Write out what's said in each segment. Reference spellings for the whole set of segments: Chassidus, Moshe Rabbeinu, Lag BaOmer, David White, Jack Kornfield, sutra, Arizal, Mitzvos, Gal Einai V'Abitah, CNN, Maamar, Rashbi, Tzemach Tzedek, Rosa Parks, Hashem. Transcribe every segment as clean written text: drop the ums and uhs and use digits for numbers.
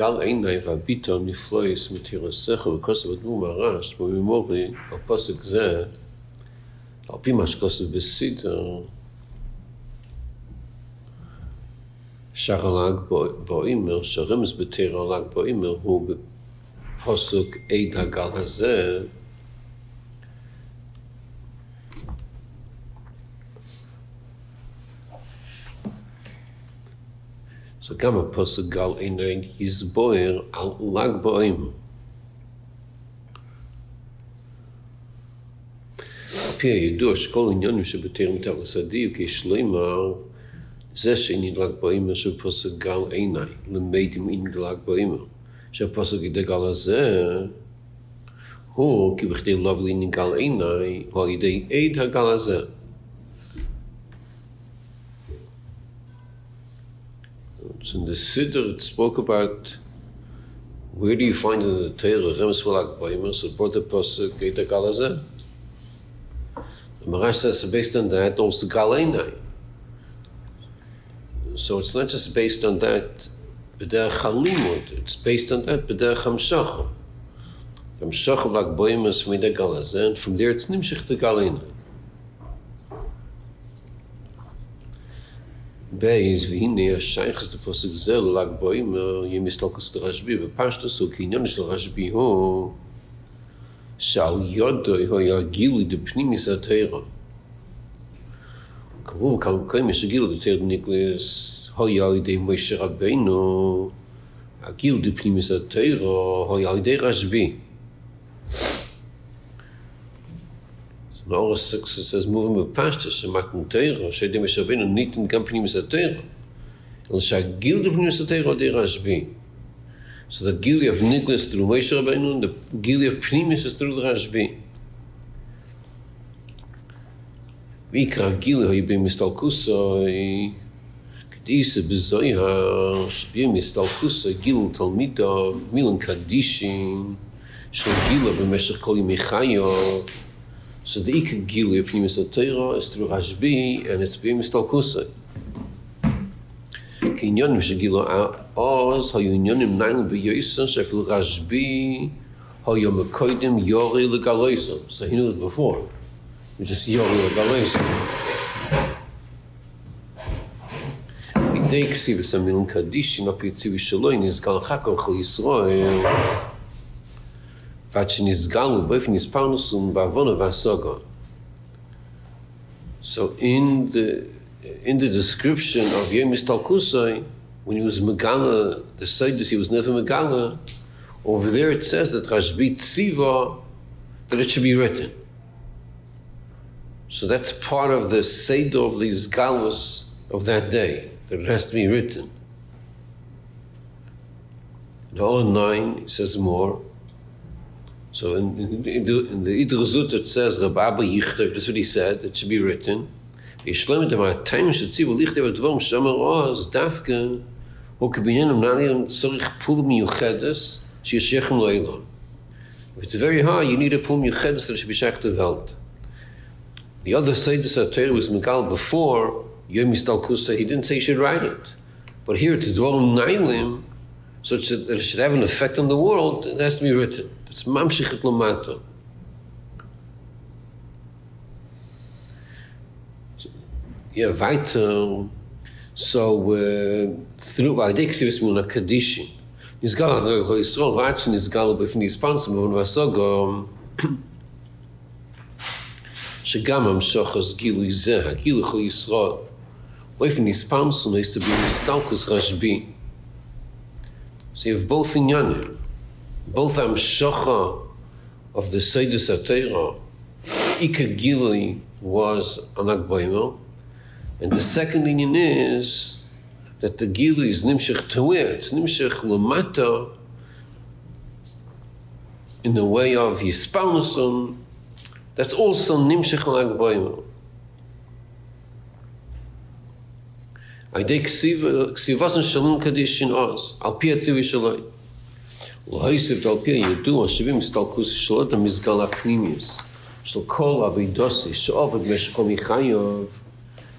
Gal Einai V'Abitah Niflois Metirosecha V'Kosav Admu Marash V'Mimori Al Pasuk Zeh Al Pi Ma Shekosav B'Sidor Shar Lag BaOmer Sharemez B'Teir Lag BaOmer Hu Pasuk Eid HaGal Hazeh So Gamma Pasuk Gal Einai Yizboer Al Lag BaOmer. Al Pi HaYidua Shekol Inyanim Shebeteir Mitar L'Sadiyuk Yesh Leimar Zeh She'eini Lag BaOmer Shepasuk Gal Einai L'Meidim Ein Lag BaOmer Shepasuk Eid HaGal Hazeh Hu Ki B'Chdei Lav L'Eini Gal Einai Hu Al Yidei Eid HaGal Hazeh So in the Siddur, it spoke about where do you find in the Torah Remes for Lag BaOmer, so brought the Pasuk Eid HaGal Hazeh. The Maamar says based on that also Gal Einai. So it's not just based on that B'derech HaLimud, it's based on that B'derech HaMshacha. The Hamshacha of Lag BaOmer is from Eid HaGal Hazeh, and from there it's Nimshich to Gal Einai. Beis v'hinei hashayches d'pasuk zeh l'Lag BaOmer yemishlokus d'Rashbi b'pashtus hu kinyan shel Rashbi hu she'al yodoi hoya gilui d'pnimis haTorah. Kavuv kama shegilui d'Torah niklas hoya al yidei Moshe Rabbeinu hagilui d'pnimis haTorah hoya al yidei Rashbi. In all 6 it says, moving with pashtus, shemakn Torah, she'edei Moshe Rabbeinu nitin gam pnimis haTorah, and she'agilui d'pnimis haTorah d'ei Rashbi. So the gilui of Nigla is through Moshe Rabbeinu, and the gilui of pnimis is through the Rashbi. V'ikar hagilui hoyibei mistalkusoi, k'disa b'zohar, shebei mistalkusoi gilui talmidov, milan kadishin, shel gilui b'meshech kol yemei chayav. So the Ikar Gilui of Pnimis haTorah is through Rashbi, and it's being mistalkusay. Ki inyanim shegilu ha'oz hayu inyanim nailin v'yoyson she'afilu Rashbi hayu mekodim yori l'galoyson. So he knew it before. We just yori l'galoyson. Idei ksivus ha'milin kadishin api tzivu shaloi nizgal chakor chol Yisroel. So in the description of Yemis Talkusai, when he was Megala, the Seidus, he was never Megala, over there it says that Rashbi Tziva, that it should be written. So that's part of the Seido of these Galas of that day, that it has to be written. In all 9, it says more. So in the Idr Zut it says, Rabbi Yichtav, that's what he said, it should be written. If it's very high, you need a Pul Miuchedes that should be Shaykh to Welt. The other Seidus HaTorah was Megal before, Yemis Talkusai, he didn't say you should write it. But here it's Dvarim Nailim, so that it should have an effect on the world, it has to be written. It's Mamshichet Lomato. Yeah, weiter. So, through Adexivus Muna Kadishin, Nizgal Adrego Yisrael, Vachin Nizgal Bifni Spansum, Von Vasogom, Shagamam Shochas Gilu Yizeh, Gilu Chol Yisrael, Bifni Spansum, is to be Mistalkus Rashbi. So you have both in Yanir, both Hamshacha of the Seidus HaTorah, Ikar Gilui was Lag BaOmer, and the second inyan is that the Gilui is Nimshech to where? It's Nimshech L'mata in the way of Yispanuson, that's also Nimshech Lag BaOmer. Aidei ksivason shalom kadishin oz al pi tzivu shaloi lohisev al pi yidua shivim mistalkus shalot mizgal apnimius shel kol avidosi she'oved meshkom yichayav.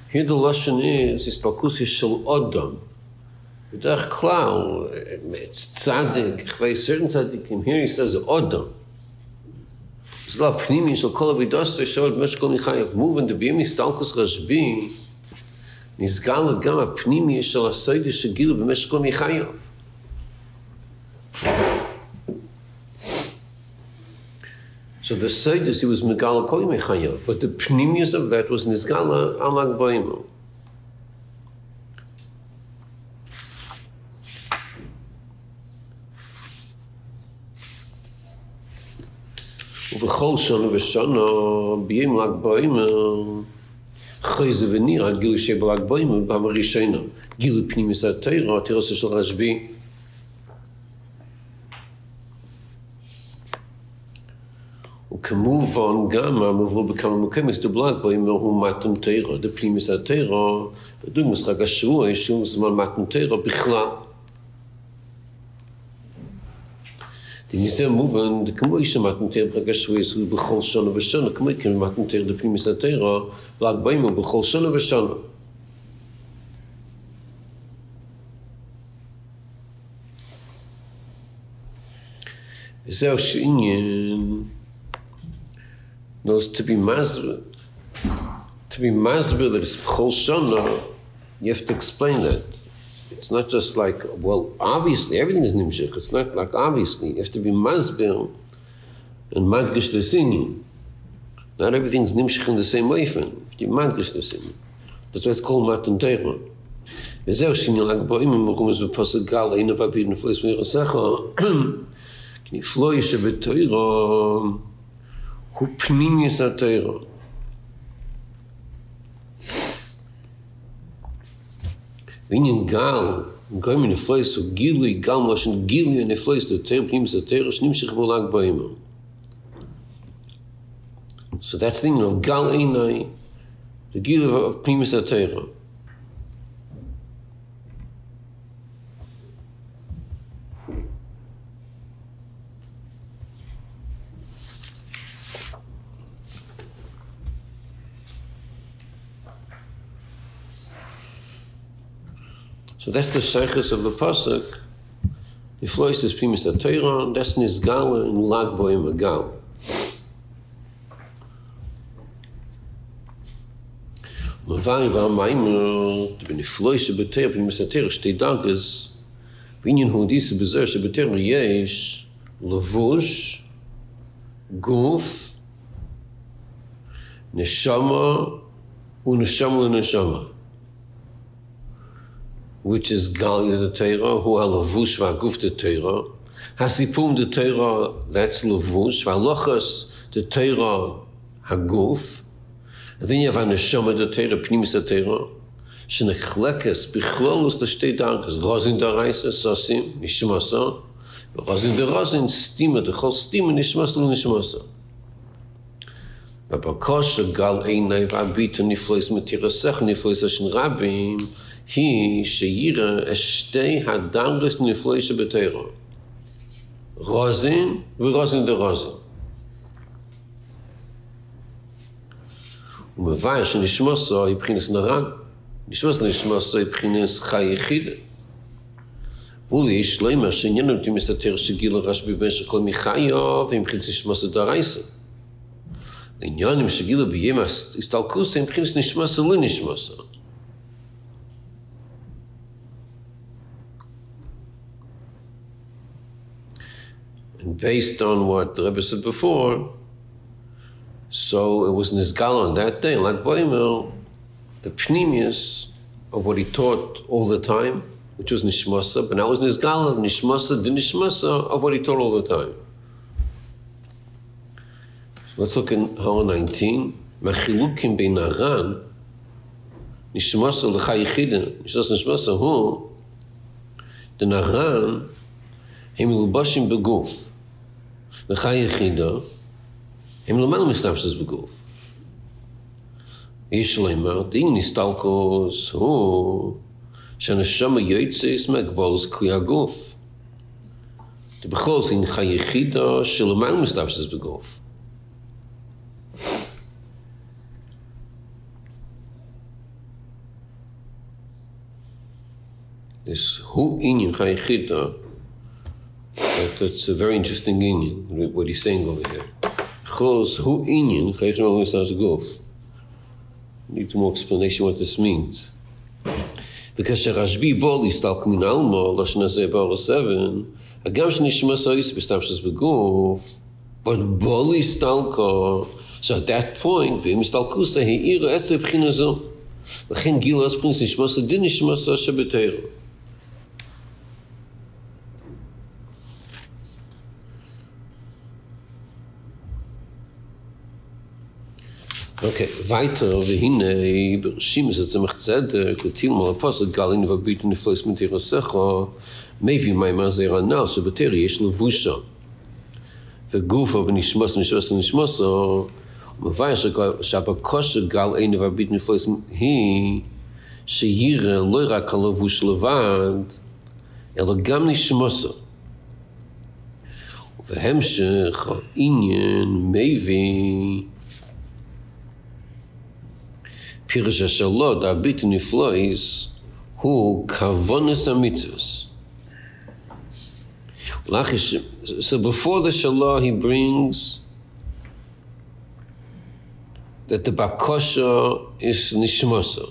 Here the lesson is talkus shel odom. B'derech klal, it's tzaddik, certain tzaddikim. Here he says odom. Moving to be mistalkus rashbi, nizgal gam apnimi shel hasoid shegilu b'meshek kol michayav. So the Seidus, he was Megala Kol Mechayev, but the Pnimius of that was Nizgala Lag BaOmer. U'v'chol shana v'shana b'yem Lag BaOmer chayze v'nira gilu shei b'Lag BaOmer b'hamarishena gilu Pnimius ha'Torah ha'Tirosa shel Rashbi. To move on, Gamma will become a chemist to Lag BaOmer who Matan Torah, the Pnimis HaTorah, but doing Chag HaShavuos, Shum Zman Matan Torah Bichlal. The Miser movement, the Kmo Isha Matan Torah Chag HaShavuos, who Bechol Shana V'Shana, Kmo Ikim Matan Torah, the Pnimis HaTorah, Lag BaOmer Bechol Shana V'Shana. Zeh Sh'inyin knows to be masber that is b'chol shana, you have to explain that. It's not just like, well, obviously, everything is nimshich. It's not like, obviously. You have to be masber and madgish l'sinyin. Not everything is nimshich in the same way. You have to be madgish l'sinyin. That's why it's called matan Torah. V'zeh shinyan Lag BaOmer m'rumes v'posuk Gal Einai V'Abitah neflois v'nirasecha k'nifloi sheb'Torah who Pnimis HaTorah. V'inyan Gal, Goyim Neflois, who Gili, Gal Moshen, Gili, and Neflois, the Torah, Pnimis HaTorah, Shnimshich B'Lag BaOmer. So that's the meaning of Gal Einai, the Gili of Pnimis HaTorah. So that's the shaychus of the pasuk. The flois is Pnimis HaTorah. That's Nizgala in Lag BaOmer Gal. Maamar v'amayim to be the flois of Torah Pnimis HaTorah. Shtei dargas v'inyan hodisa b'zer shebetorah yesh levush guf neshama u'neshama l'neshama. Which is Galia the Torah, who are Levush Vaguf the Torah, Hasipum the Torah, that's Levush, Valochas the Torah Haguf, and then you have Aneshama the Torah, Pnimis HaTorah, Shenechlekes, Bichlolus the Shtei Darkas, Rosin the Reisa, Sosim, Nishmasa, Rosin the Rosin, Stima, the Chol Stima, Nishmasa, Nishmasa. Babakosha, Gal Einai V'Abitah, Niflois Matirasech, Niflois Hashem Rabim, he sheyira eshtei hadargos nifloisha b'Torah. Rosin v'rosin de rosin. U'mevayah shenishmoso yibchines narag. Nishmoso nishmoso yibchines chai yichida. Uli yishleimah shenyenu Pnimis HaTorah shegila Rashbi b'meshek kol michayav yibchines nishmoso d'oraisa. Inyanim shegila b'yema istalkusa yibchines nishmoso l'nishmoso. And based on what the Rebbe said before, so it was Nizgal on that day, Lag BaOmer, the Pnimius of what he taught all the time, which was Nishmasa, but now it was Nizgal, Nishmasa, the Nishmasa of what he taught all the time. So let's look in Hara 19. Machilukim bin Aran, Nishmasa l'chai yichidin, Nishmasa hu, the Naran, him l'bashim beguf. The Chai Yechidah, him l'manu mistabshes beguf. Yishleimah, ding nistalkos hu, sheneshama yoytzis megbolos kli haguf. The bechlos in Chai Yechidah, shel'manu mistabshes beguf. This who inyan chayichita, that's a very interesting inyan, what he's saying over here. Chos who inyan chayichita always has a go. Need more explanation what this means. Because Rashbi boli stalk min alma lashna zebara 7 agam shnishma sois b'stamshas beguf, but boli stalka. So at that point, b'mistalkusa heira etzei b'chinazo. V'chen gilas prince nishmasa din nishmasa shebeteiro. Okay, weiter, v'hinei, b'rishim is a tzemach tzedek, v'tilma l'pasak gal einai v'abitah niflos mitira secha, mevi maamar zera nal shebeteiro yesh levusha. V'gufa v'nishmasa nishmasa nishmasa, So before the shalah he brings that the bakosha is nishmasa.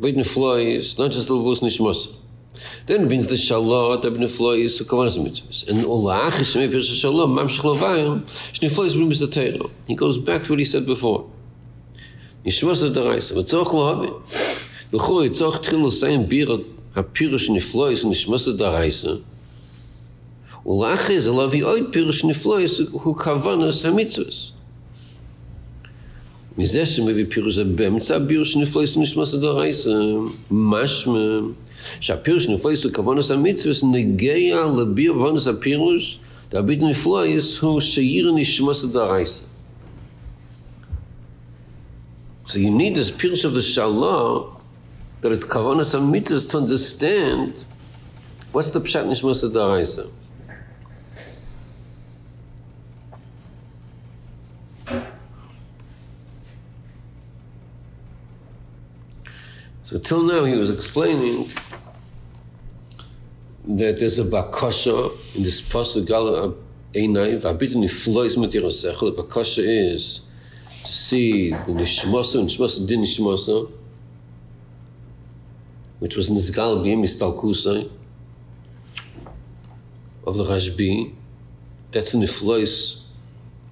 Beit nifloi is not just l'vus nishmasa. Then it brings the shalot, the beit nifloi is kavanas mitzvos. And ola'achis me'pirsha shalom, mamshich l'vayim, shnifloi is b'mis d'teiro. He goes back to what he said before. Nishmasa d'raisa, v'tzorch l'havin. V'chur, yitzorch t'chil l'sayim bira, ha'pirish nifloi is nishmasa d'raisa. Ola'achis, alavi oid pirish nifloi is hu kavanas ha'mitzvos. Mizesh mevi pirush b'emtza pirush niflos nishmas d'oraisa mashma shapirish niflos kavanas hamitzvos negeya lebir kavanas hapirush d'abit niflos hu sheir nishmas d'oraisa. So you need this pirush of the shalah that it's kavanas hamitzvos to understand what's the pshat nishmas d'oraisa. So till now he was explaining that there's a bakasha in this pasuk Gal Einai V'Abitah niflois mitira sechel. The bakasha is to see the nishmasa din nishmasa, which was nizgal b'yemis talkusai of the Rashbi. That's the niflois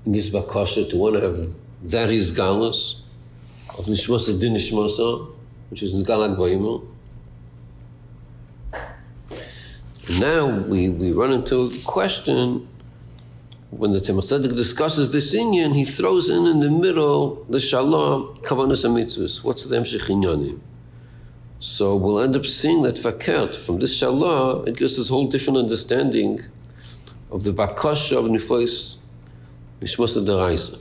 in this bakasha, to want to have that is galus of nishmasa din nishmasa, which is Lag BaOmer. Now we run into a question. When the Tzemach Tzedek discusses this inyan, he throws in the middle the shalom kavanas mitzvos. What's the hemshich inyanim? So we'll end up seeing that fakert from this shalom. It gives us a whole different understanding of the bakasha of niflos nishmasa d'oraisa.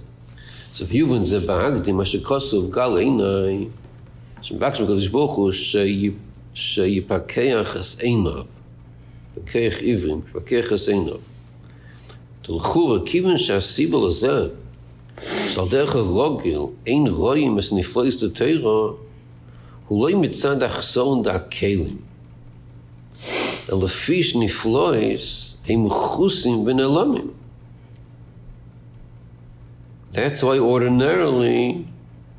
So v'yuvin ze ba'agdim hashekosov Gal Einai. That's why ordinarily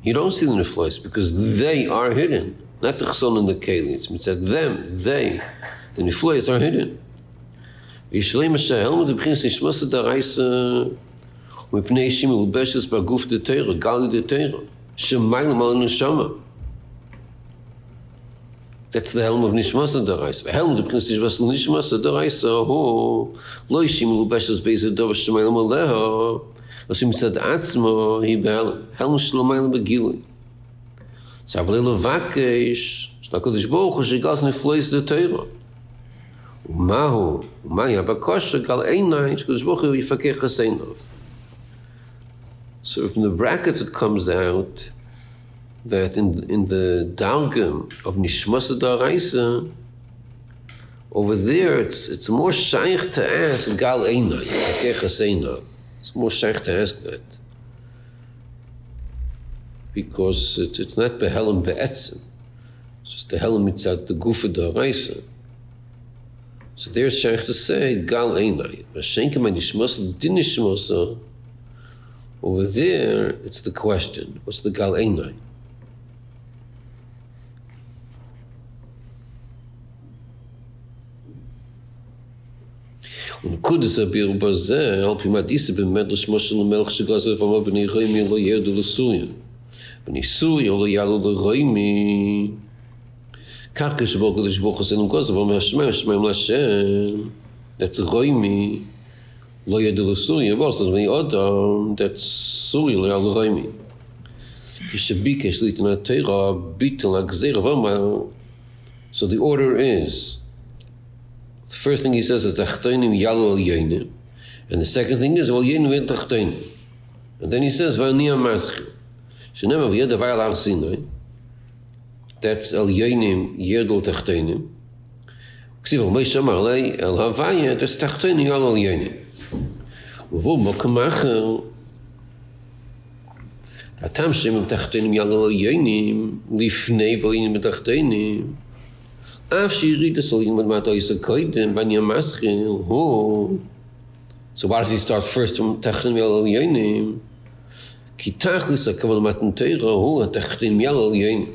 you don't see the niflois, because they are hidden. Not the chson and the kelim. It's mitzad them, they. The niflois are hidden. That's the helm of nishmasa d'oraisa. The helm of nishmasa d'oraisa hu lo yishim ulubeshes beizeh dov shemaylam aleha. So from the brackets it comes out that in the dargum of nishmasa d'oraisa, over there it's more shaykh to ask Gal Einai v'Abitah chaseinav. It's more shaykh to ask that, because it's not behelim be'etzim. Just the hell mitzat the gufa d'oraisa. So there's shaykh to say Gal Einai V'Abitah. Over there, it's the question. What's the Gal Einai? That's Roimi. Lo yedul Surya versus me Adam, that's Surya Al Roimi. Kishabikesh Litnatera Bitla Gzervama. So the order is, the first thing he says is Tachtonim Yalal Yainim, and the second thing is Well Yain Ven Tachtonim. And then he says Vania Maschil. Shinema Vyeda Val Al Sinai. That's Al Yainim Yedul Tachtonim. Ksival Meshamar Lay El Havaya, that's Tachtonim Yalal Yainim. So why does he start first from Tachtonim Yalal Yainim? Ki tachlis hakavana matan Torah hu Tachtonim Yalal Yainim.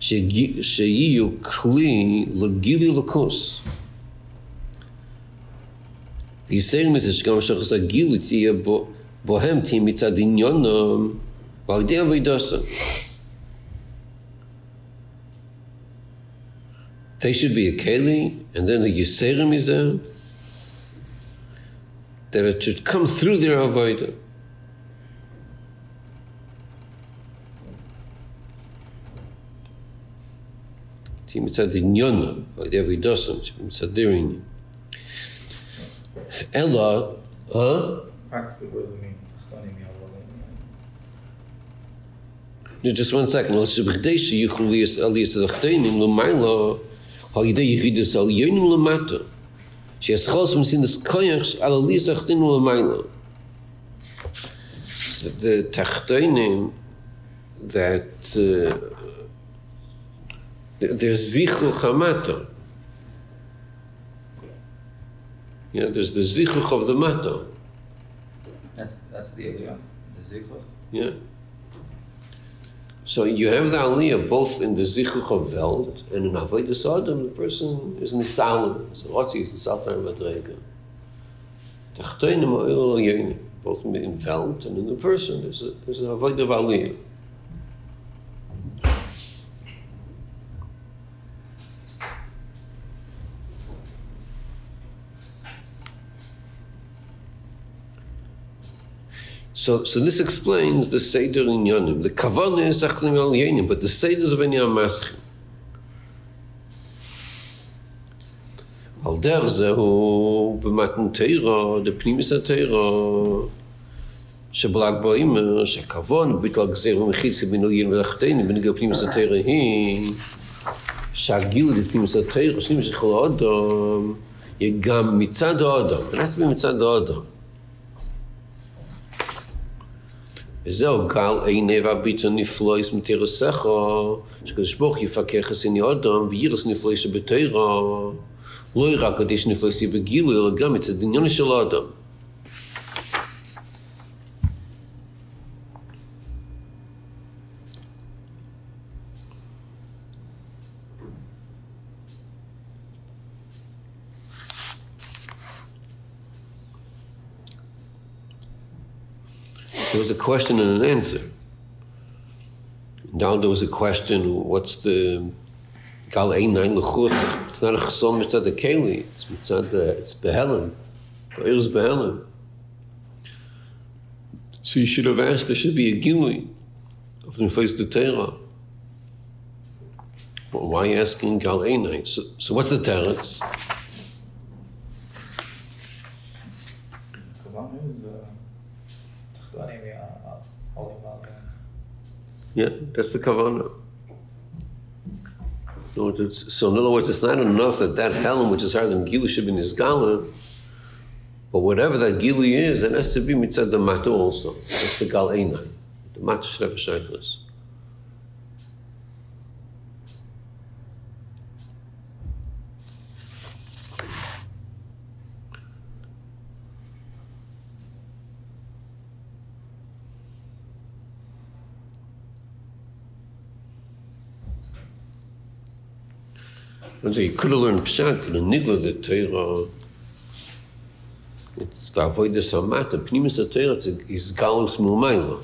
Sheyiyu kli legili lakos. He says they should be a keli, and then the yiserim is there, that it should come through their avodah. Ella, huh? Practically, what does it mean? Just 1 second. The Tachtonim that there's Zichu Hamato. Yeah, there's the zichuch of the mato. That's the aliyah, the zichuch. Yeah. So you have the aliyah both in the zichuch of Welt and in Avodas Adam, the person is nisalim. So what's he nisal time madrega? Tachtonim oil yonim, both in Welt and in the person. There's an avodah of aliyah. So this explains the Seder in Yonim. The Kavanah is Tachtonim Yalal Yainim, but the Seder is V'niyam Maschim. Al der zehu b'matan Torah, the Pnimis HaTorah, she'Lag BaOmer, she'Kavanah b'Bitul HaGzeira V'Mechitza B'Nei Yonim V'Tachtonim B'Nigel Pnimis HaTorah hi, she'Hagilui D'Pnimis HaTorah, Shnimis L'Chol Ha'Adam, Yegam Mitzad Ha'Adam. It has to be Mitzad Ha'Adam. So Gal Einai V'Abitah Niflois Mitirasecha, Shekadosh Baruch Hu Yifakeches in Yadam, V'Yiras Niflois B'Torah, Lo Rak Hadash Niflois B'Gilui, Ela Gam Mitzad Inyan Shel Adam. There was a question and an answer. Now there was a question, what's the Gal Einai L'chutz? It's not a chesed mitzad the keli, it's mitzad the, it's behelim. The oil is behelim. So you should have asked, there should be a gilui of the face of the Torah. But why asking Gal Einai? So what's the teretz? Yeah, that's the kavanah. So in other words, it's not enough that helim, which is higher than gili, should be nisgala, but whatever that gili is, it has to be mitzad the mato also. That's the Gal Einai. The mato should have a shaykhus. And so you could have learned Pshat, and Nigla the Torah. It's the Avodah Samata. Pnimis the Torah is Galus Mumayla.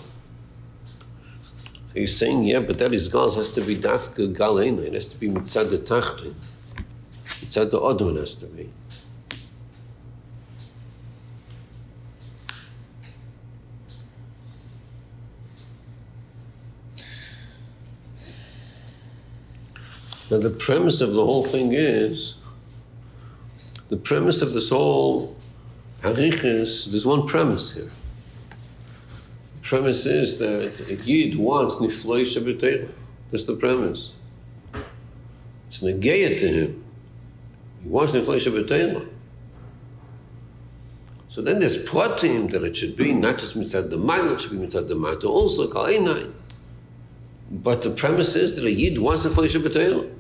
So he's saying, yeah, but that is Galus has to be Dafka Gal Einai. It has to be Mitzad the Tachtin. Mitzad the Odom has to be. Now the premise of the whole thing is, the premise of this whole harichus, there's one premise here. The premise is that a Yid wants nifloi sheb'Torah. That's the premise. It's negayah to him. He wants nifloi sheb'Torah. So then there's pratim that it should be, not just mitzad d'maila, it should be mitzad d'mata also, Gal Einai. But the premise is that a Yid wants nifloi sheb'Torah.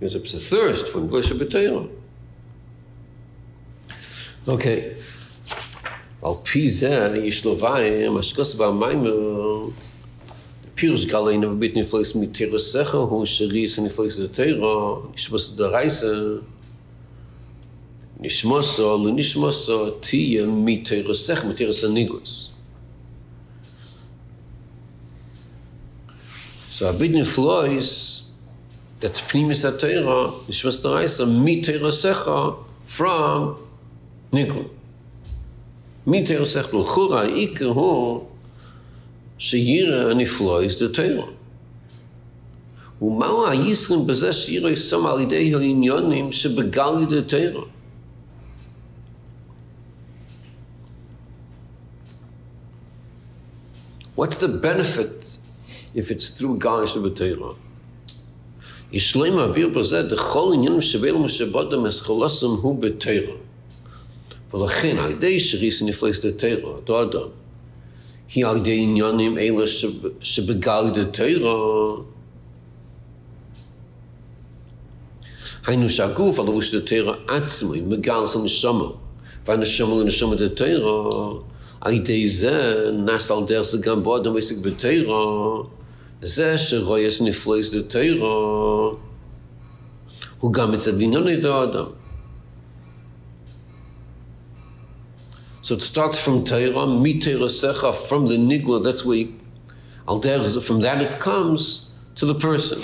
There's a thirst for nifloi sheb'Torah. Okay. Al pi zeh yishlovayim hashkas ba'maimer pirush Gal Einai V'Abitah niflois mitira secha hu shiris niflois d'Torah nishmas d'raisa nishmoso l'nishmoso tiya mitira secha mitira sanigos. So Abit niflois. That's Pnimis HaTorah, Nishmas D'Oraisa, Mitayra Secha, from Nigla. Mitayra Secha, L'chura, Iker Hu, Sheyira Aniflois D'Torah. Umala Yisrim B'zeh Sheyira Yisam Al Yidei Ha'inyonim Shebegali D'Torah. What's the benefit if it's through Galish D'Torah? So it starts from Torah, mitayra secha, from the nigla. That's where from that it comes to the person.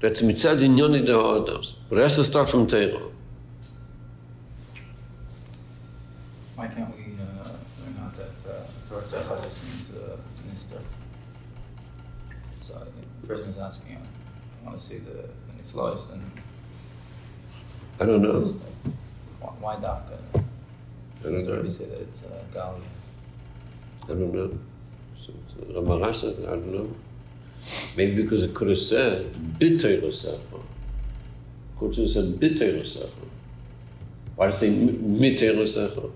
That's mitzad inyoni d'adam. But it has to start from Torah. Why can't we learn out that Torah techa doesn't minister? So the person is asking, I want to see the niflois, then I don't know. Why Dafka? Does everybody say that it's Gali? I don't know. Ramara said, I don't know. Maybe because it could have said, Bitayra Secha. Could have said, Bitayra Secha. Why did it say, Mitayra Secha?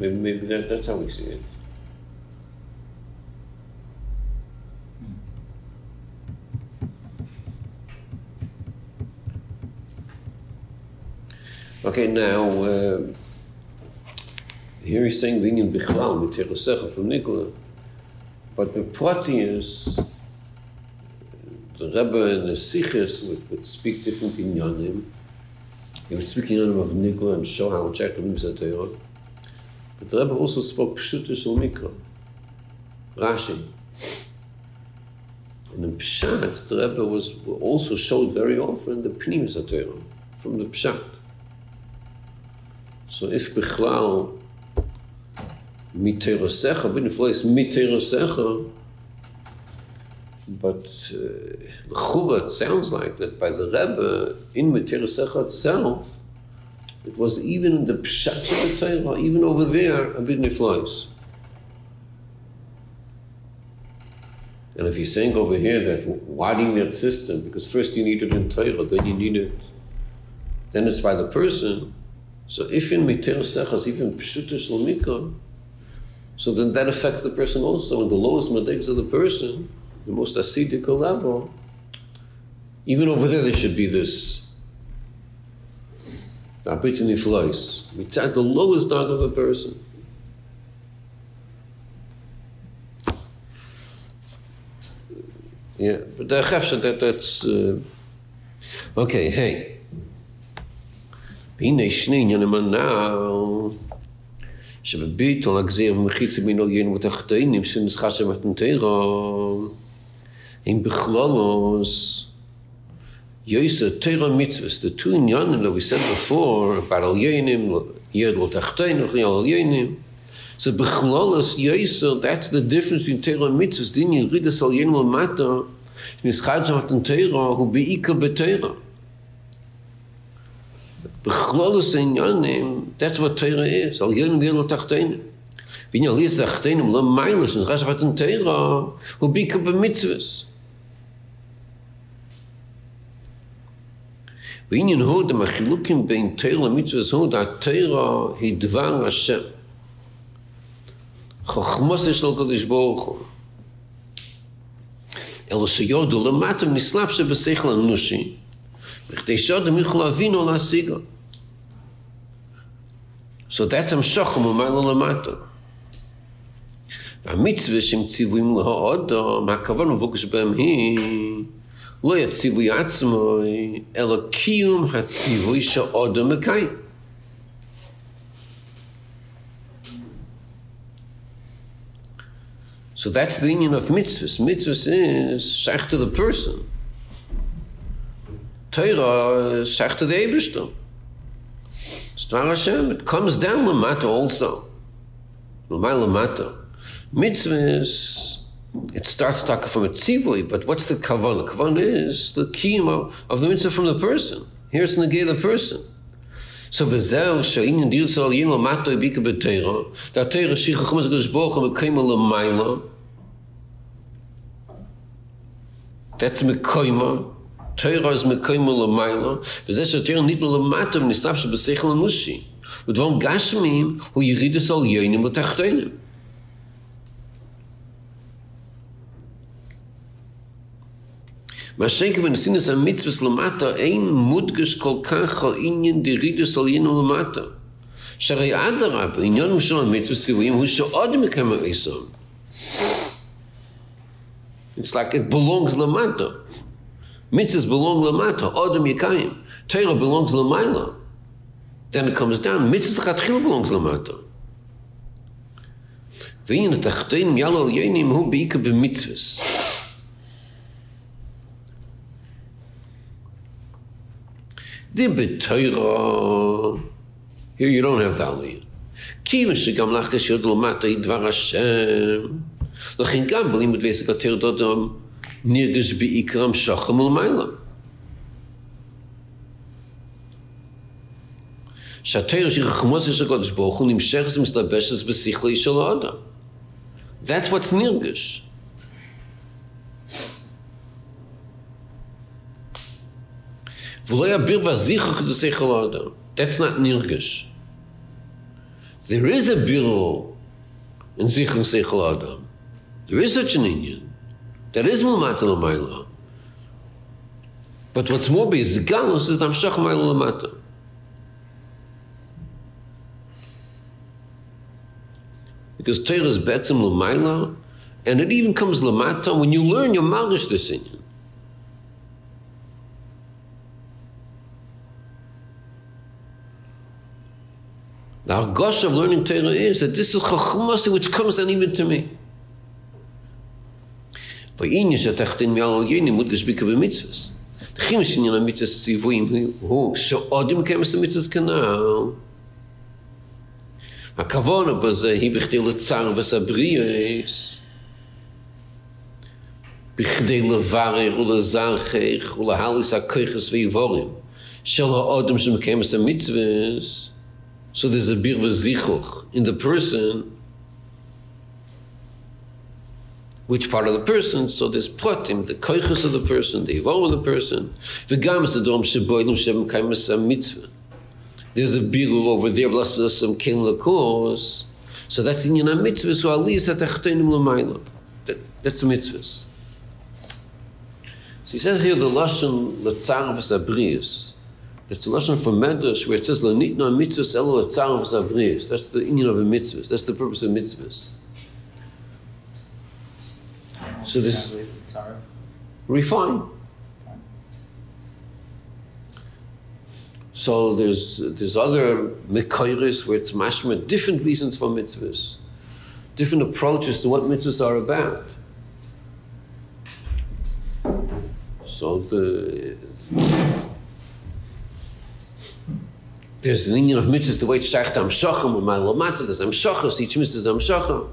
Maybe that's how we see it. Okay, now, here he's saying the Inyan Bichlal, Mitayra Secha from Nigla, but the Pratius, the Rebbe and the Siches would speak different Inyanim. He would speak Inyanim of Nigla and show how it's actually Mitzvot Torah. But the Rebbe also spoke Pshuto Shel Mikra, Rashi. And in Pshat, the Rebbe also showed very often the Pnimis HaTorah, from the Pshat. So if Bichlal mitayra secha, but if it's mitayra secha, but l'chura, it sounds like that by the Rebbe in mitayra secha itself, it was even in the pshat of the Torah, even over there, a bit niflois. And if he's saying over here that widening that system, because first you need it in Torah, then you need it, then it's by the person. So if in mitayra secha is even pshuto shel mikra, so then that affects the person also. In the lowest madrigas of the person, the most asidic level, even over there should be this. Abit niflois. It's at the lowest dog of a person. Yeah, but the chafsha, okay, hey. B'hinei shni inyanim hanal, shebebitul hagzir mechitzim minol yenu v'tachdeinim shenischashem v'tentera, im b'chlolos, yoysa Torah mitzvos, the two inyanim that we said before, about al yenim, yed v'tachdeinim, al yenim. So b'chlolos yoysa, that's the difference between Torah and mitzvos. Din yiridas al yenim l'mata, shenischashem v'tentera, hu b'ikar b'Torah. That's what Torah is. Al Yom Gelo Tachteinu. V'in al Yis Tachteinu lo Mailus and Chashavat and Torah who become Mitzvos. V'in in Hod the Machilukim bein Torah Mitzvos Hod at Torah Hidvar Hashem. Chochmos Yishol Kodesh Baruch Hu. Elo Seyordu lo Matam Nislap She B'Seichel Anushi. So that's Hamshachum Umayla Lamato. Mitzvah Shem Tzivuim LaHa'odam HaKavon Uvokish B'hem Hi Lo Yatzivui Atzmoi Ela Kiyum HaTzivui She'odam Mekayim. So that's the union of mitzvahs. Mitzvahs is shaykh to the person. Torah sagt to the Eibishter. Hashem, it comes down Lamata also. Mitzvahs, it starts talking from a tzivui, but what's the kavanah? Kavanah is the kiyum of the mitzvah from the person. Here it's negay the person. So v'zel she'in in dirsal al yin Lamata ibika b'Torah, that Torah shich chumaz kadosh baruch hu mekayma l'mayla. That's mekayma. Torah is mekayma l'mayla, v'zeh she'Torah nitna l'mata v'nisnafshe b'seichel anushi. V'dvarim gashmim hu yiridus al yonim v'tachdeinim. Ma'ashenka v'nesinus ha'mitzvos l'mata ein mudgesh kol kach ha'inyan diridus al yonim l'mata. Sharei adarab, inyonim shel ha'mitzvos tzivuim hu she'od mekayma v'esom. It's like it belongs l'mata. Mitzvahs belong l'mata, Odom Yekayim. Torah belongs l'mayla. Then it comes down. Mitzvahs l'chatchila belongs l'mata. V'in tachtein yalal yenim hu b'ikar b'mitzvahs. Di b'Torah. Here you don't have value. Ki v'shegam lachas yod l'mata yidvar Hashem. L'chein gam b'limud v'esek ha'Torah dodom. Nirgish b'ikram shachem u'l'maylam. Sha'Torah sh'chachmos yish'akodesh baruch hu nimshechas mistabeshes b'sichlei shel ha'adam. That's what's nirgish. V'lo yabir v'zichach b'seichel ha'adam. That's not nirgish. There is a birur in zichach b'seichel ha'adam. There is such an inyan. There is l'mata l'mayla. But what's more bizgalos is d'amshach mayla l'mata. Because Torah is betzim l'mayla, and it even comes l'mata when you learn your malish this in you. The hargosh of learning Torah is that this is chachmasi which comes down even to me. V'inish atachtin mi'al al-yenim mudgash bika b'mitzvahs. The chimish inyan ha-mitzvahs tzivuim hu she'odim kemes ha-mitzvahs kanal. Ha-kavona b'zeh hi b'chdei l'tzar v'sabriyes. B'chdei l'varer u'l'zarchech u'l'halis ha-koiches v'yivorim. Shel ha-odim shem kemes ha-mitzvahs. So there's a bir v'zichuch in the person. Which part of the person? So there's plotim, the koiches of the person, the evolve of the person. There's a birur over there, blessed us some kin l'kos. So that's inyan ha-mitzvah, so aliyas ha-tachtenim l'mayla. That's the mitzvahs. So he says here the lashon l'tzar v'sabriyas. It's the lashon from Medrash where it says l'nitna mitzvahs elo l'tzar v'sabriyas. That's the inyan of the mitzvahs. That's the purpose of mitzvahs. So this, refine. So there's other mekayris where it's mashma, different reasons for mitzvahs, different approaches to what mitzvahs are about. So there's the union of mitzvahs, the way it's shaykh to amshachim or ma'alamata, there's amshachas, each mitzvah is amshachim.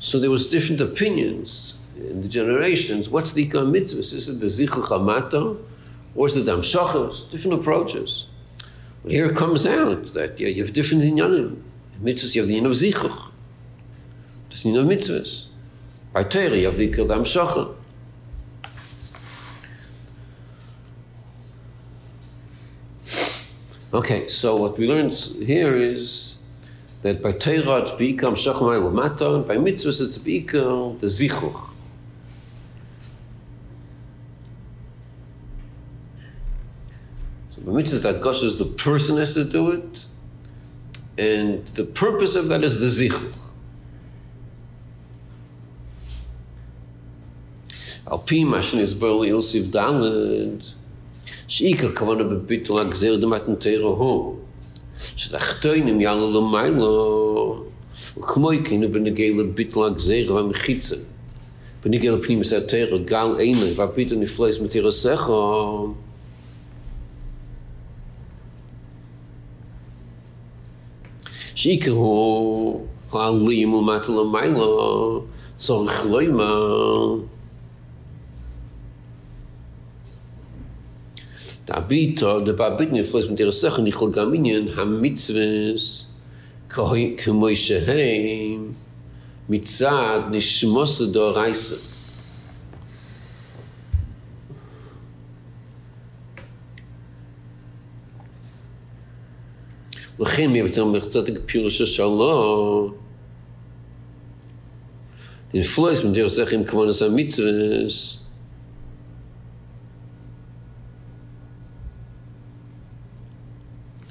So there was different opinions in the generations. What's the ikar mitzvahs? Is it the zichur hamata or is it the amshachas? Different approaches. But here it comes out that you have different inyanim. In mitzvahs you have the union of zichur. There's the union of mitzvahs. By Torah you have the ikar amshachah. Okay, so what we learned here is that by Torah it's b'ikam shachmai l'mata, and by mitzvahs it's b'ikam the zichuch. So by mitzvahs that gushes, the person has to do it, and the purpose of that is the zichuch. Al pi mashen isbor le'Yosef Daled, she'ikar kavana b'bitul ha'gzeira d'matan Torah hu. Sh'dachtoinim ya'ala l'maylo u'kmoikeinu b'negei l'bitl ha'gzeira v'amichitza b'negei l'pnimis ha'tera gal einai v'abitah nifleis matira secha. She'ikar hu ha'aliyim u'mata l'maylo tzorich lo'ima the Babitni flows from Tirasach and Nichol Gaminian, Hamitzvahs, Kamoishahem, Mitzad, Nishmosa Doraisa. Lachem Yavtam Merzatik Purusha Shalom. The flows from Tirasachim Kavanas Hamitzvahs.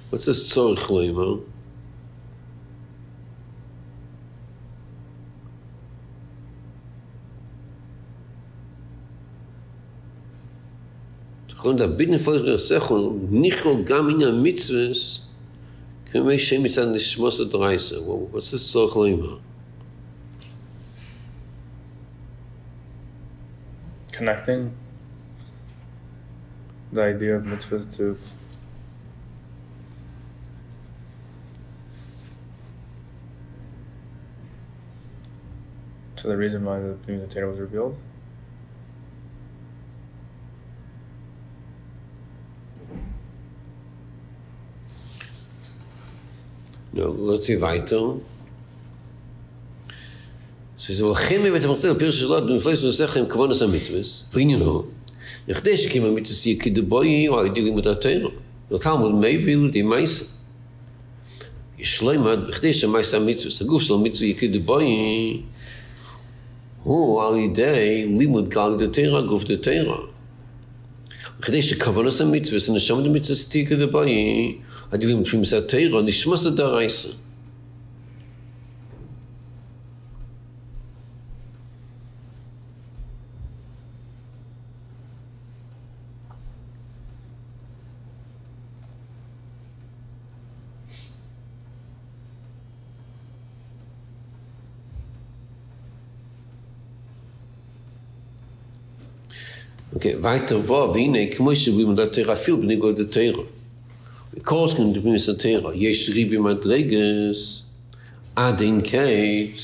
What's this tzorich lo'ima? What's this tzorich lo'ima? Connecting the idea of mitzvah to the reason why the Pnimis HaTorah was revealed? No, let's see weiter. So it's who are they? Limud gal the Torah, guf the Torah. Kadesh kavanas mitzvahs and neshama mitzvahs tika the bayi. Adilim primis the Torah, nishmas the daraisa. Okay, weiter war, v'inei, k'moishe b'im l'Torah, afil b'nigor d'Torah. V'korsken b'im l'Torah, yesh ribi madreges, adin keitz.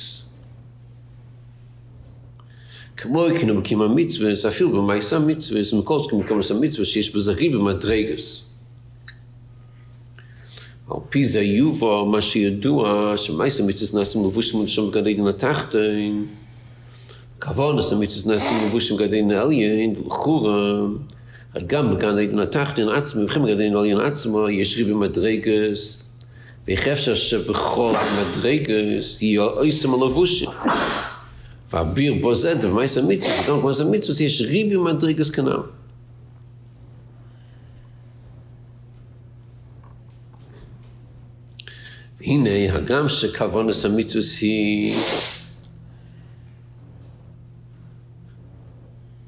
K'moikinu b'kima mitzvahs, afil b'maisa mitzvahs, m'korsken b'kima sa mitzvahs, yesh b'zari b'madreges. Al pisa yuva, mashi yadua, sh'maisa mitzvahs nasim l'vushim l'shom gadegin l'tachtein. Kavanas mitzvahs nasim levushim gadein alien l'chura hagam gadein atachdin atzma v'chem gadein alien atzma yeshri b'madreges v'chefsha shebechol madreges yoisem levushim v'abir bozed v'maisa mitzvahs donc maisa mitzvahs yeshri b'madreges kanal. V'hinei hagam shekavanas mitzvahs hi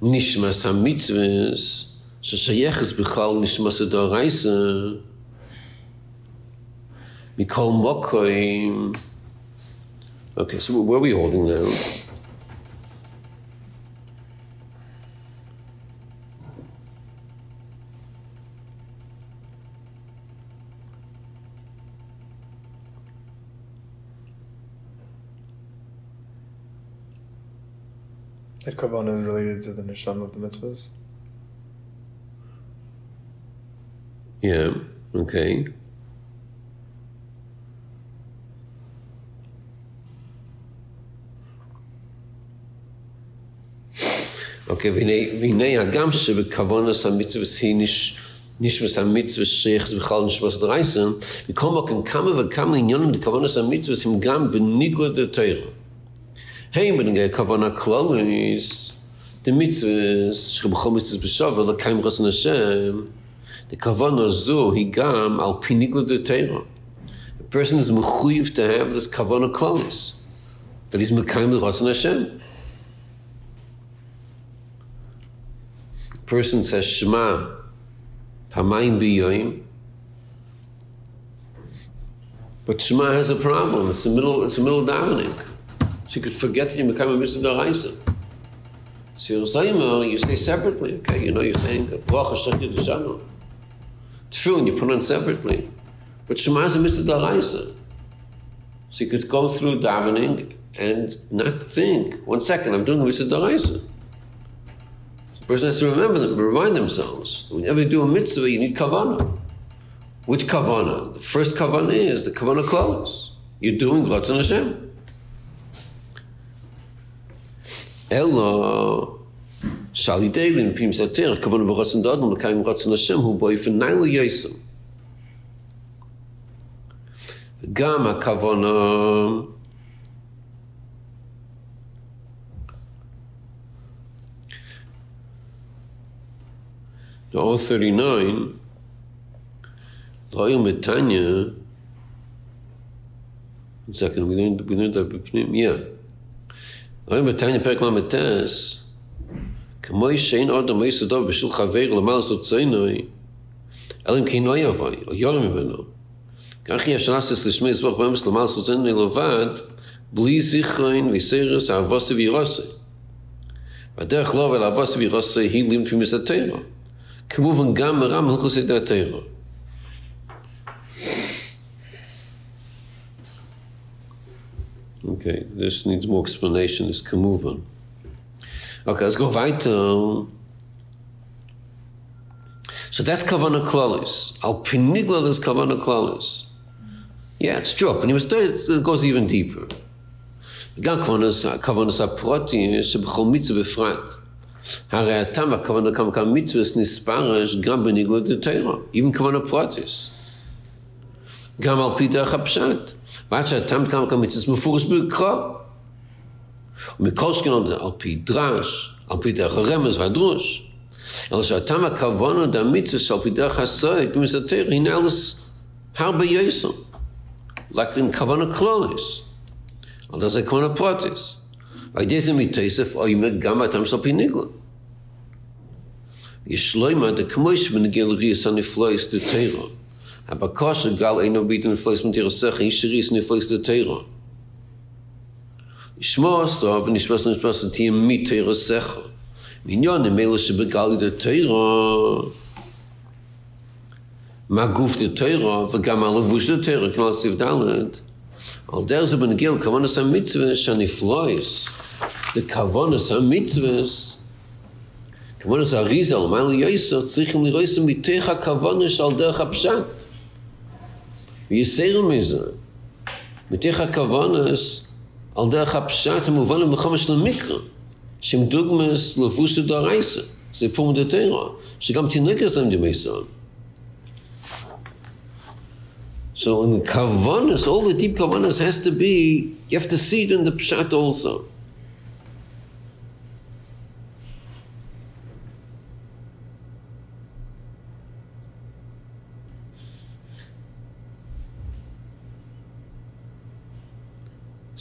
nishmas ha-mitzvos, sheshayeches b'chal nishmas ha-doraisa, mikol mokoim. Okay, so where are we holding now? That Kavanon related to the Nisham of the Mitzvos? Yeah, okay. Okay, v'nei agam shebekavonas ha-mitzvos hi nishmas ha-mitzvos sheyechs v'chal nishmas ha-doraisa v'kol makom kama v'kama inyonim d'kavonas ha-mitzvos him gam b'nigud ha-Torah. Heim b'negei kavanah kloliis, the mitzvahs sheb'chol mitzvahs b'shavah l'kayim ratzon Hashem, the kavanah zu hi gam al pi nigud ha-Torah. A person is mechuyev to have this kavanah kloliis, that is mekayim ratzon Hashem. Person says Shema, Pamayim B'Yoyim, but Shema has a problem. It's the middle of davening. So you could forget that you become a Mitzvah D'Oraisa. So you're saying, you say separately. Okay, you know you're saying Tefillin, you put on separately, but Shema is a Mitzvah D'Oraisa. So you could go through davening and not think, 1 second, I'm doing Mitzvah D'Oraisa. The person has to remember them, remind themselves. Whenever you do a mitzvah, you need kavanah. Which kavanah? The first kavanah is the kavanah klolos. You're doing Ratzon Hashem. Ella shali daily pim satir kavanah b'Ratzon Adam l'kayim Ratzon Hashem hu boifen naila yosem. Gam kavanah. The O39, L'Oil Metanya, 1 second, we learned that B'Pnim, yeah. L'Oil Metanya, Periklam Etes, K'moy Shein Adam Eisodov, B'Shil Chaveir, L'mal Sotzenoi, Elim K'inoi Avai, O'Yorim Ivano, K'achi Yashalasis L'Shmei Zbach, B'Emes L'mal Sotzenoi Lovad, B'li Zichrein, V'Seirus, Avossi V'Yirossi. V'Aderech Lov, El Avossi V'Yirossi, He Lim P'Mis HaTeiro. K'muvan gam meram hilchos yedei haTorah. Okay, this needs more explanation, this k'muvan. Okay, let's go weiter. So that's kavanah klolos. Al pi nigla is kavanah klolos. Yeah, it's true. When he was there, it goes even deeper. Gam kavanas haprotim sheb'chol mitzvah b'frat. Even kavanah pratis. Gam al pi derech hapshat. V'ad shehatam kama kamitzvos mefurish b'kra. U'mikolshkin al pi drash, al pi derech haremez v'adrush. El shehatam hakavanah d'hamitzvos al pi derech hasayit b'mis haTorah hine elos harbe yosem. Like in kavanah klolos. Al derech kavanah pratis. V'adezim itosef oimer gam atam shal pi nigla. Yishloima d'kmoish b'negil riyas ha-niflois d'Torah. Habakasha gal einai v'Abitah niflois m'tirasecha yishiriyas niflois d'Torah. Yishma asa v'nishmas t'yem m'tirasecha. Minyonim ela shebegali d'Torah. Maguf d'Torah v'gam alavush d'Torah. K'nal siv dalet. Al der ze b'negil kavanas ha-mitzvos ha-niflois. The kavanas ha-mitzvos. When is Arizal, Mal Yosef, Tzichem Liroisem, Mitecha Kavonish al Derech Hapshat? V'yiseirim Mizah. Mitecha Kavonish al Derech Hapshat, M'uvanim L'chomash L'mikra, Shem Dugmas L'vushu D'Oraisa, Zepum D'Torah, Shegam Tinekas Lem D'Meisam. So in the Kavonish, all the deep Kavonish has to be, you have to see it in the Pshat also.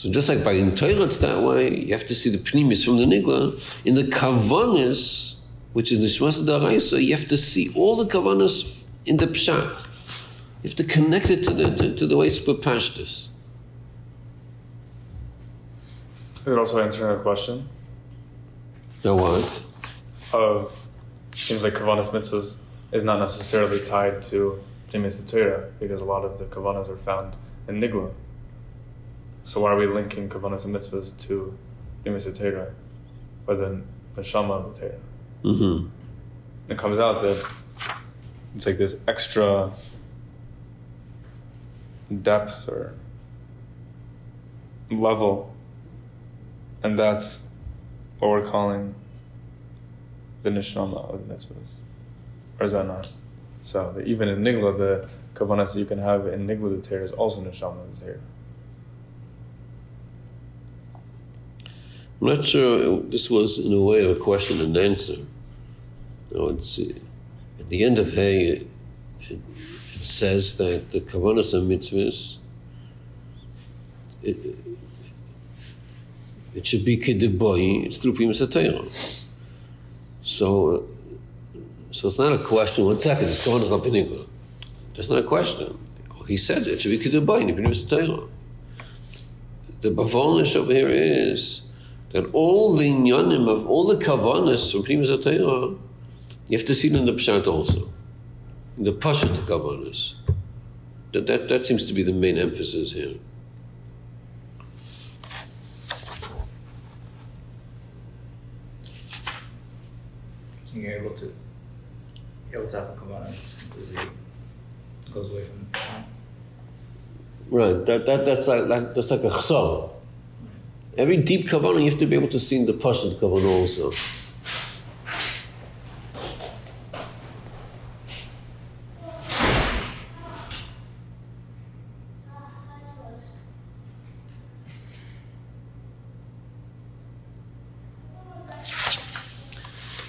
So just like by in Torah it's that way, you have to see the pnimis from the nigla. In the kavanas, which is nishmas d'araisa, you have to see all the kavanas in the pshat. You have to connect it to the way it's bepashtus. Is it also answering a question? The what? Of seems like kavanas mitzvahs is not necessarily tied to pnimis and Torah, because a lot of the kavanas are found in nigla. So why are we linking kavanas and mitzvahs to pnimis and Torah, or the neshama of the Torah? Mm-hmm. It comes out that it's like this extra depth or level, and that's what we're calling the neshama of the mitzvahs, or is that not? So that even in nigla, the kavanas that you can have in nigla the Torah is also neshama of the Torah. I'm not sure, this was in a way a question and answer. I would see. At the end of Hay, it says that the kavanas and mitzvahs, it should be kidiboi, it's through pnimis Torah. So it's not a question, one second, it's kavanas al pinigla. That's not a question. He said it should be kidiboi, pnimis Torah. The bavonish over here is that all the inyanim of all the kavanas from pnimis Torah, you have to see it in the pshat also, in the pshat kavanas. That seems to be the main emphasis here. You're able to have a kavanah because it goes away from the time. Right. That's like a chsar. Every deep kavanah you have to be able to see in the pshat kavanah also.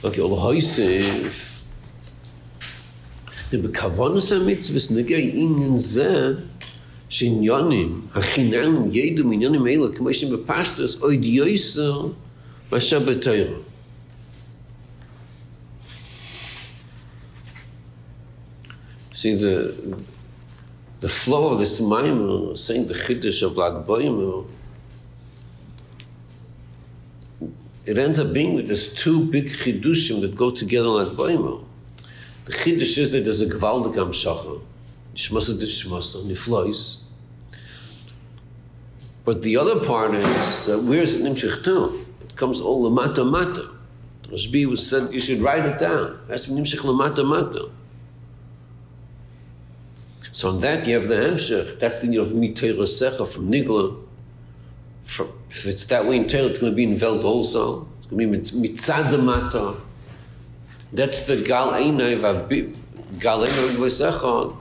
Okay, all the hoisif. The kavanas mitzvahs negei inen zeh shinyanim hachinam yedum inyanim eila k'meishim bepashtus oid yoser masher b'Torah. See the flow of this maimer saying the chiddush of Lag BaOmer. It ends up being that there's two big chidushim that go together like boimo. The chidush is that there's a gvaldik hamshacha, nishmasa d'shmasa, niflois. But the other part is that where's it nimshich to? It comes all lamata mata. Rashbi was said you should write it down. That's nimshich lamata mata. So on that you have the hamshich. That's the of mitei rasecha from nigla. If it's that way in Torah, it's going to be in Veld also. It's going to be mitzadamata. That's the Gal Einai V'Abitah.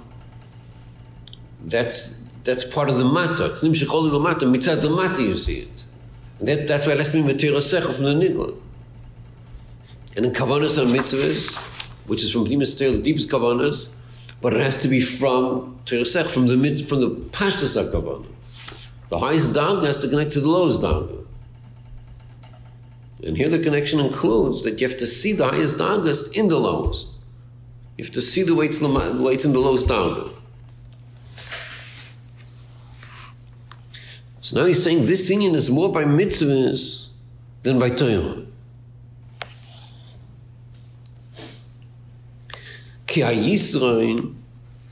That's part of the mata. It's nimshich oli l'mata. Mitzadamata, you see it. That's why it has to be Matira Secha from the Nigla. And in Kavanas and Mitzvahs, which is from Pnimis Torah, the deepest Kavanas, but it has to be from Torah Secha, from the Pashtas HaKavanah. The highest dagger has to connect to the lowest dagger. And here the connection includes that you have to see the highest dagger in the lowest. You have to see the weights in the lowest dagger. So now he's saying this union is more by mitzvahs than by Torah. Ki ha'yisroin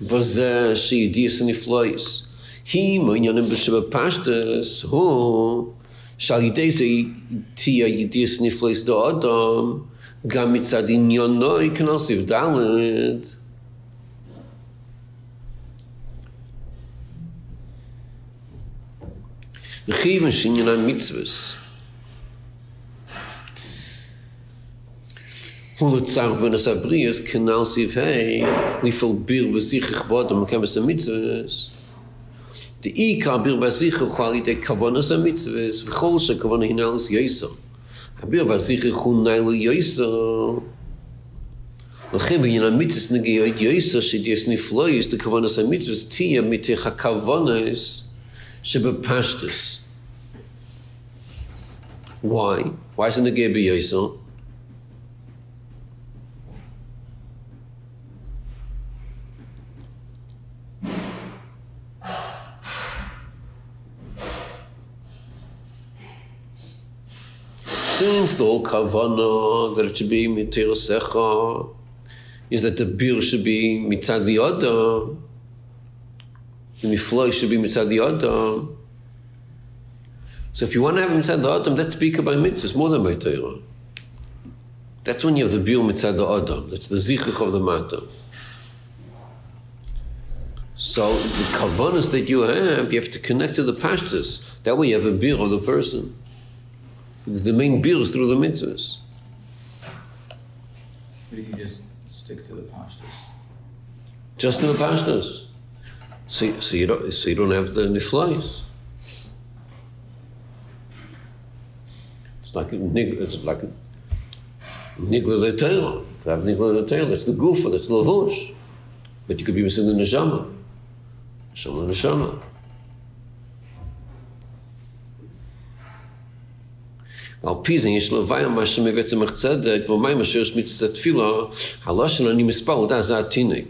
b'zeh she'yidiyas niflois. He moinyanim b'sheva pashtas hu shal yidei ze'tia yidis nifleis do'adam gam mitzad inyonoi kanal siv daled. V'chiv m'shinyanam mitzvahs hu l'tzarch v'nas abriyas kanal siv hei lifal bir v'zichich bodam m'kamas mitzvahs. The ikar bir v'asichu chalitei kavanas mitzvahs v'chol shekavanah hinalus yoser. Habir v'asichu nailu yoser. L'chem v'yinam mitzvahs negeyoid yoser sh'diyas niflois the kavanas mitzvahs tiya mitech hakavanas shebepashtus. Why? Why isn't it Geber Yosel? Since the whole kavanah that it should be mitir secha is that the beer should be mitzad the other, the mifloi should be mitzad the other. So if you want to have mitzad the adam, that's speaker by mitzvahs more than by Torah. That's when you have the beer mitzad the adam. That's the zichach of the matter. So the kavanas that you have to connect to the pashtus. That way, you have a beer of the person. Because the main beer is through the mitzvahs. But if you just stick to the pashtas? Just to the pashtas. So you don't have the niflais. It's like a nigla detail. You have nigla detail. That's the gufa, that's the lavosh. But you could be missing the neshama. Neshama. Al pizin yesh levaya mashem evetzim echtzedek b'mayim asher yesh mitzvah tefila haloshen ani mispar l'da za atinik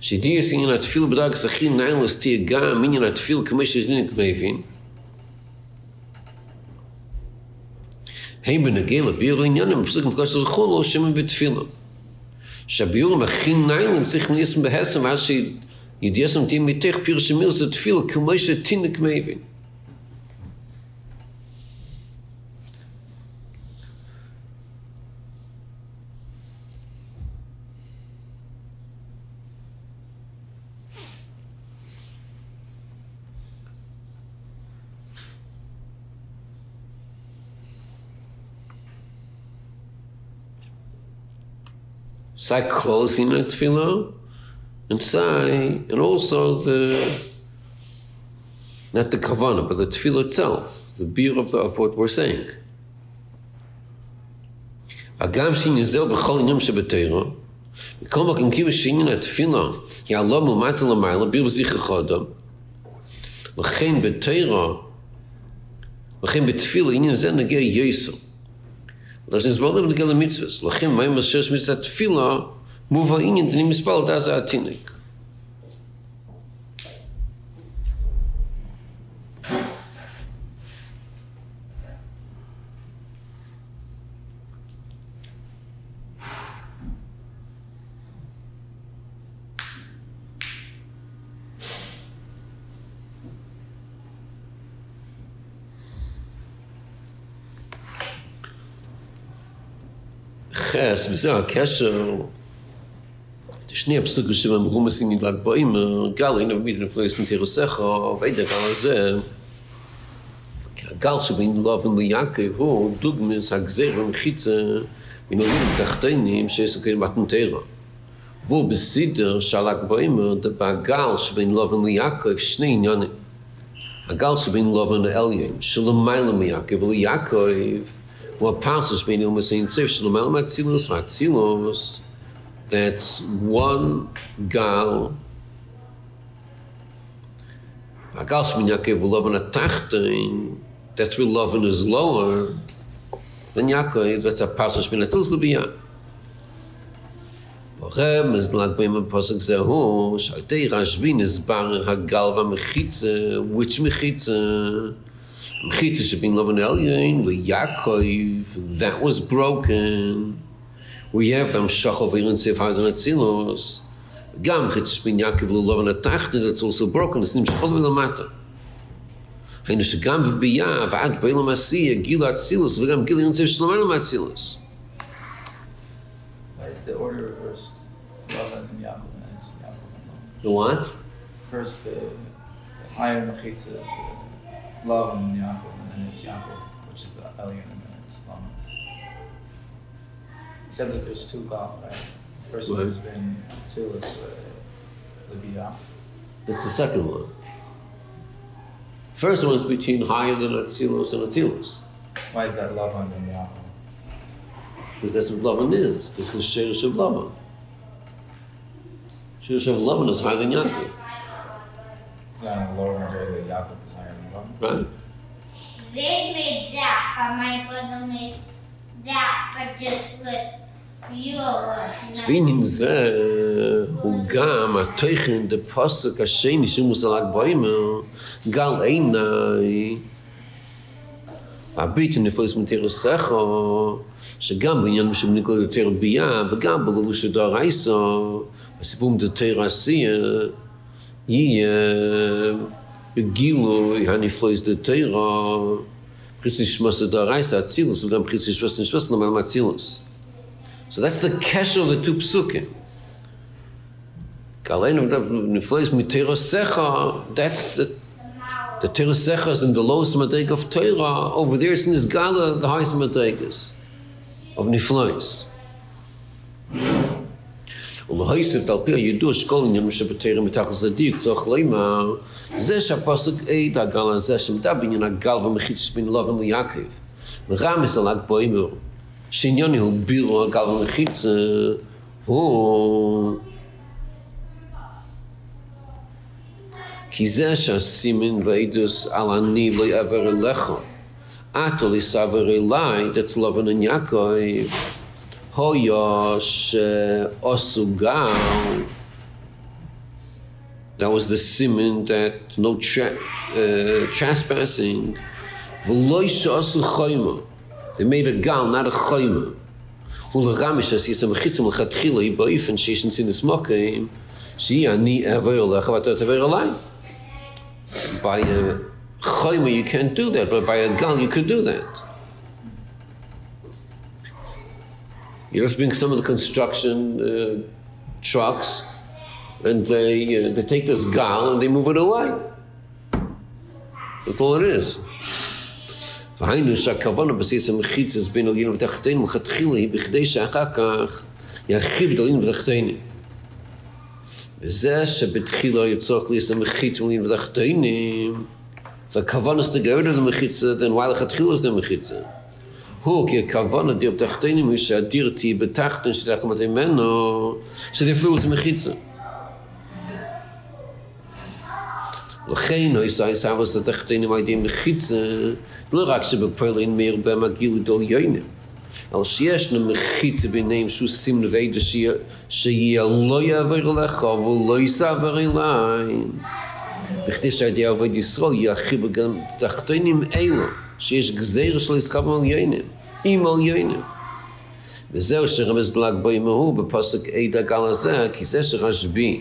Sh'diyasin atfila b'dagas achin nailas tiyaga minyan atfila k'meishayin k'mevin. Hein b'negil l'biru inyanim b'psik m'kash l'chol l'oshemin b'tfila. Shabiurim achin nailim tzich m'nism behesem as she yidiyasem tim mitech pir shemil zet tefila kumeisha tinik mevin. Say closing the tefillah, and also not the kavanah, but the tefillah itself, the beer of what we're saying. Agam shein yizel b'chol inyam shebeteiro, mikol makim kiva shein at tefillah ya'alom u'mata l'mayla bir v'zichach adam, l'chein b'teiro, l'chein b'tefillah inyan zeh negei yosel. That's is what the Gala Mitzvahs. Lachim, my Moshesh Mitzvah Tefillah, Muva Inyan, the Nimispal, Daza Atinik. וזה הקשר שני הפסוקים שאמרו מסים ל"ג בעומר גל עיני ובית מתיר סכר ועידך על זה הגל שבין לאו וליעקב הוא דוגמס הגזר ומחיצה מנהלים תחתינים שעסקים מתנתרה והוא בסדר של ל"ג בעומר בגל שבין לאו וליעקב שני עניינים הגל שבין לאו ולעליין שלמעלה מיעקב וליעקב What passes between Ilmas and Tziv, Shalom Atzilus, Atzilus, that's one Gal. A Gal Shmin Yaakov, love in a Tachtin, that's where love in is lower than Yaakov, that's a passage between Atzilus to Biyah. Borem is Lag BaOmer Pasuk Zehu, Shaltei Rashbi Nizbar HaGal VaMechitze, which Mechitze? Mechitza Shabin Lavan Elyon, LeYakov, that was broken. We have them Shachov Iran Sev Hazan Atzilos. Gam Mechitza Shabin Yaakov LeLavan Atachne, that's also broken. It's Nim Shachol Velamata. Hainu Shagam B'Biyah V'Ad B'Elam Asiyah Gil Atzilos V'Gam Gil Iran Sev Shalom Elam Atzilos. Why is the order reversed? Lavan and Yaakov and Yaakov and Lavan. The what? first the higher mechitzas, love and Yaakov, and then it's Yaakov, which is the Elyon, and then it's Lama. He said that there's two Gal, right? The first one has been Tzilis, Libya. That's the second one. First one is between higher than Atzilos and Atzilos. Why is that Lavan and Yaakov? Because that's what Lavan is. This is the Sherush of Lavan. Sherush of Lavan is higher than Yaakov. Yeah, lower than Yaakov is higher than Lavan. Right. They made that, but my brother made that, but just with you. Speaking there, Hugam, Atoichin, the Pasuk, Hashem, Yishumus, Lag BaOmer, Gal Einai V'Abitah, Niflis, Matir, Secho, Shagam, Binyan, Mishim, Nikol, Yoter, Biyah, V'Gam, B'Levush, Doraisa, V'Sipum, Doter, Asiyah, Yiyah, V'Gilui, Haniflis, Doter, Pritzish, Masa, Doraisa, Atzilus, V'Gam, Pritzish, Vesna, Vesna, Malam, Atzilus. So that's the kesher of the two psukim. That's the Torah Secha is in the lowest madrega of Torah. Over there it's in this Gala, the highest madregas of Niflois. Shinyoni who built a Gal Mechitza, who Kizesha Simin Vaidus Alani Lever Lecho, Atoli Saverilai, that's Lavan and Yaakov, Hoyosh Osugao. That was the Simin that no trespassing. Veloisha Osuchoima. They made a gal, not a chayma. Ulramisha sees a mechitzim lechatchila boyfriend. She shouldn't see this mokim. She ani averil lechavatot averilai. By a chayma you can't do that, but by a gal you could do that. You're just being some of the construction trucks, and they take this gal and they move it away. That's all it is. והיינו שהכוונה בסיס המחיץ אז בין עלינו ותחתינו לכתחילה היא בכדי שאחר כך ירחיב את עלינו ותחתינו. וזה שבתחילה יצורך להיס המחיץ עלינו ותחתינו זה הכוונה שתגרד את המחיצה, then why לכתחילה זה המחיצה? הוא כי הכוונה דיר בתחתינו היא שהדיר תהיה בתחתן שתחמת ממנו שתפלו את המחיצה. L'chein ho'isai savas atachteinu ma'idei mechitza lo rak shebeperlein meir b'magilu dol yoynim al sheyeshna mechitza b'neim shu simn veidu sheyeh lo yaver lecha v'lo yisaver ilayin b'chdei shaydi avod Yisrael yachi b'gam tachteinim eila sheyesh gzeir shel yischav al yoynim im al yoynim v'zeu she'remez Lag BaOmer hu b'pasuk eida gal hazeh ki zeh she'rashbi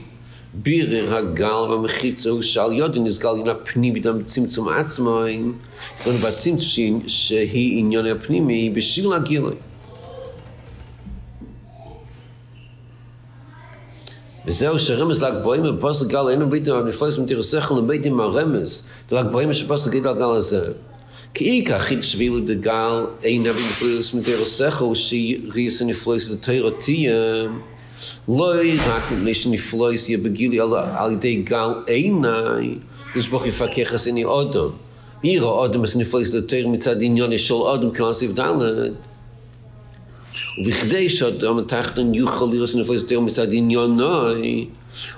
Birir hagal v'mechitzu shal yodin is gal yina pnimi dam tzimtzum atzmoin don v'tzimtzum shehi inyone pnimi b'shil agiloi v'zeu sheremes Lag BaOmer b'pasuk gal enu b'idin ha'niflois m'tirasechel l'b'idin ha'remes the Lag BaOmer she'pasuk eid ha'gal hazeh ki ik ha'chid shvilu d'gal einav ha'niflois m'tirasechel she'ris ha'niflois l'teiro tiyem Loi hak nation flows ye begili al de gal einai dus bochi fakeres in odom hier odom is in flows de ter mit sadinyon shol odom kansiv dan ubigdei shod am tachten yuchaliros in flows ter mit sadinyon noi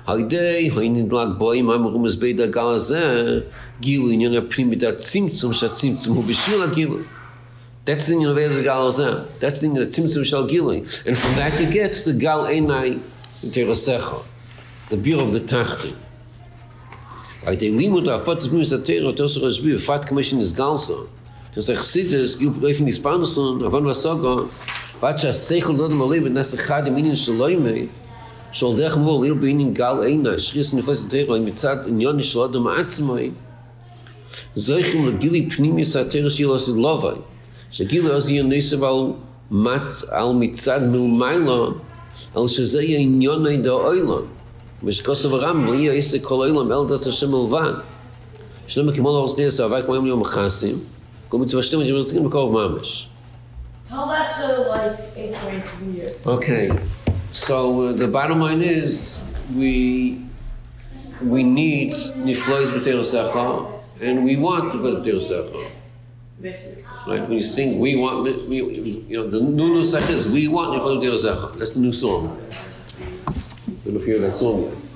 al de hin Lag BaOmer murumes be de gal ze gilu in primida simtsum simtsum ubishila gilu. That's the innovation of the Gal Hazeh. That's the Tzimtzum Shel Gilui. And from that you get the Gal Einai V'Abitah, the beer of the Tachtin. By the Limud Afatz B'Misater, Tosser Rashbi, Fat Commission is Galsa. There's a Chsidus, Gil Breifin Hispanson, Avon Vasoga, Vacha Seichel Lodom Alev, and Nas Echadim Inin Shaloimei, Sholdech Mor Lil B'Inin Gal Einai, Shris Nifes Tero, and Mitzad Inyon Shalodom Atzmai, Zeichim L'Gili Pnimi Sater Shilos Lovai. Shagil Ozian Nesaval Mat Al Mitzad Milmaila Al Shazaya Inyonai Da Oila Tell that to like 8th grade to be years. Okay, so the bottom line is we need niflois b'teira sechla, and we want niflois b'teira sechla. Right? When you sing, we want, the new nusach is we want niflois b'teira sechla. That's the new song. I don't know if you hear that song yet.